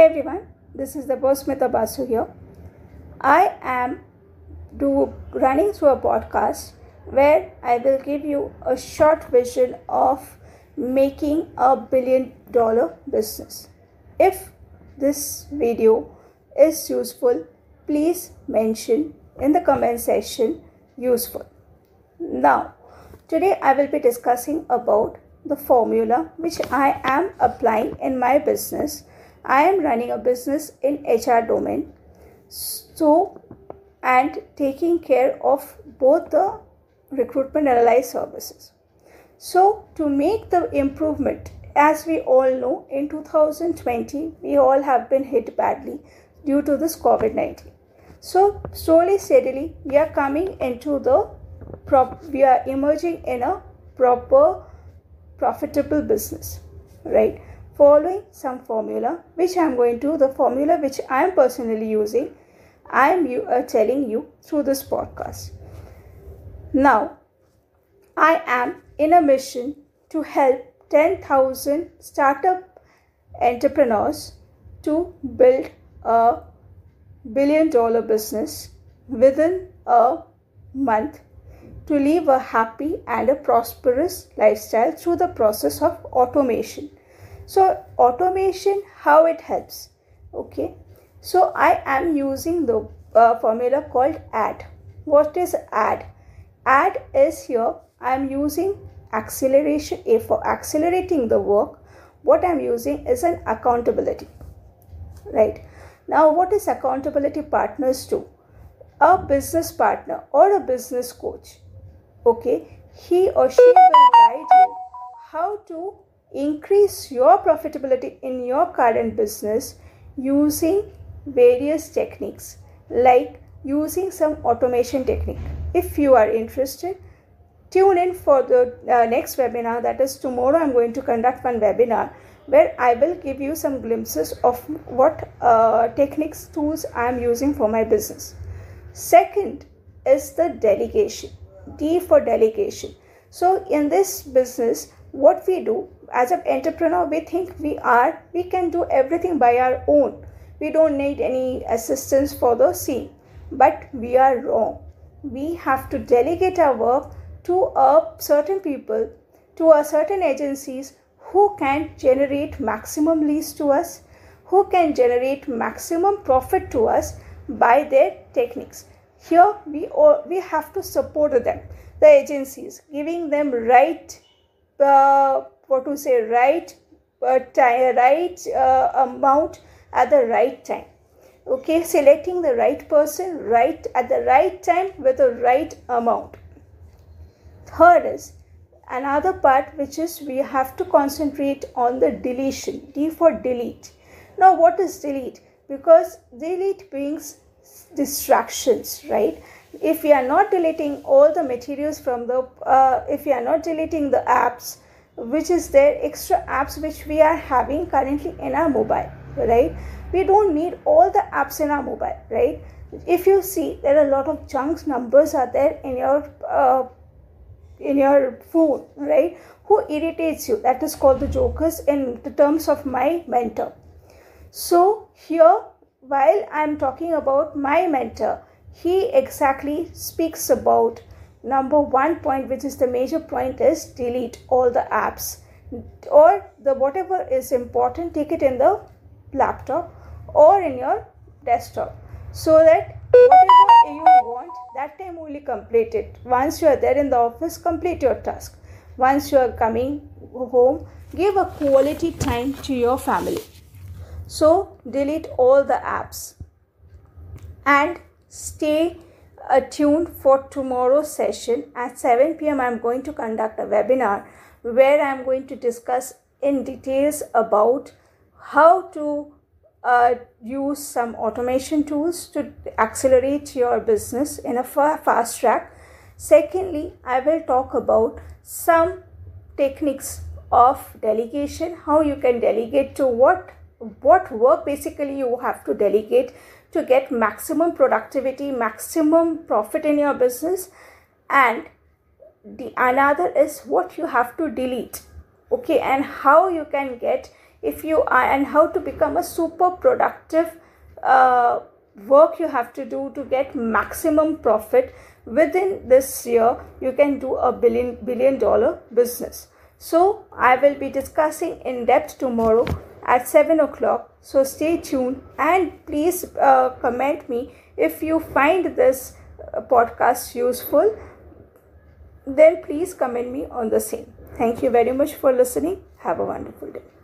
Hey everyone, this is the Bosmita Basu here. I am running through a podcast where I will give you a short vision of making $1 billion business. If this video is useful, please mention in the comment section useful. Now, today I will be discussing about the formula which I am applying in my business. I am running a business in HR domain, and taking care of both the recruitment and allied services. So to make the improvement, as we all know, in 2020 we all have been hit badly due to this COVID-19. So slowly, steadily, we are coming into we are emerging in a proper profitable business, right? Following some formula, the formula which I am personally using, I am telling you through this podcast. Now, I am in a mission to help 10,000 startup entrepreneurs to build a $1 billion business within a month, to live a happy and a prosperous lifestyle through the process of automation. So automation, how it helps? Okay. So I am using the formula called AD. What is AD? AD is here. I am using acceleration. A for accelerating the work. What I am using is an accountability. Right. Now, what is accountability partners do? A business partner or a business coach. Okay. He or she will guide you how to increase your profitability in your current business using various techniques, like using some automation technique. If you are interested, tune in for the next webinar. That is tomorrow. I'm going to conduct one webinar where I will give you some glimpses of what techniques, tools I'm using for my business. Second is the delegation. D for delegation. So in this business, what we do as an entrepreneur, we think we can do everything by our own. We don't need any assistance for the scene, but we are wrong. We have to delegate our work to certain people, to certain agencies who can generate maximum leads to us, who can generate maximum profit to us by their techniques. Here we have to support them, the agencies, giving them amount at the right time. Okay, selecting the right person right at the right time with the right amount. Third is another part, which is we have to concentrate on the deletion. D for delete. Now, what is delete? Because delete brings distractions, right? If we are not deleting all the materials from the, if we are not deleting the apps, which is there, extra apps which we are having currently in our mobile, right? We don't need all the apps in our mobile, right? If you see, there are a lot of junk numbers are there in your phone, right? Who irritates you? That is called the jokers in the terms of my mentor. So here, while I'm talking about my mentor, he exactly speaks about number one point, which is the major point, is delete all the apps or the whatever is important, take it in the laptop or in your desktop, so that whatever you want, that time only complete it. Once you are there in the office, complete your task. Once you are coming home, give a quality time to your family. So delete all the apps and stay tuned for tomorrow's session at 7 p.m. I'm going to conduct a webinar where I'm going to discuss in details about how to use some automation tools to accelerate your business in a fast track. Secondly, I will talk about some techniques of delegation, how you can delegate to what work basically you have to delegate to get maximum productivity, maximum profit in your business. And the another is what you have to delete, okay, and how you can get if you are, and how to become a super productive work you have to do to get maximum profit within this year. You can do a billion dollar business. So I will be discussing in depth tomorrow at 7 o'clock. So stay tuned, and please comment me if you find this podcast useful. Then please comment me on the same. Thank you very much for listening. Have a wonderful day.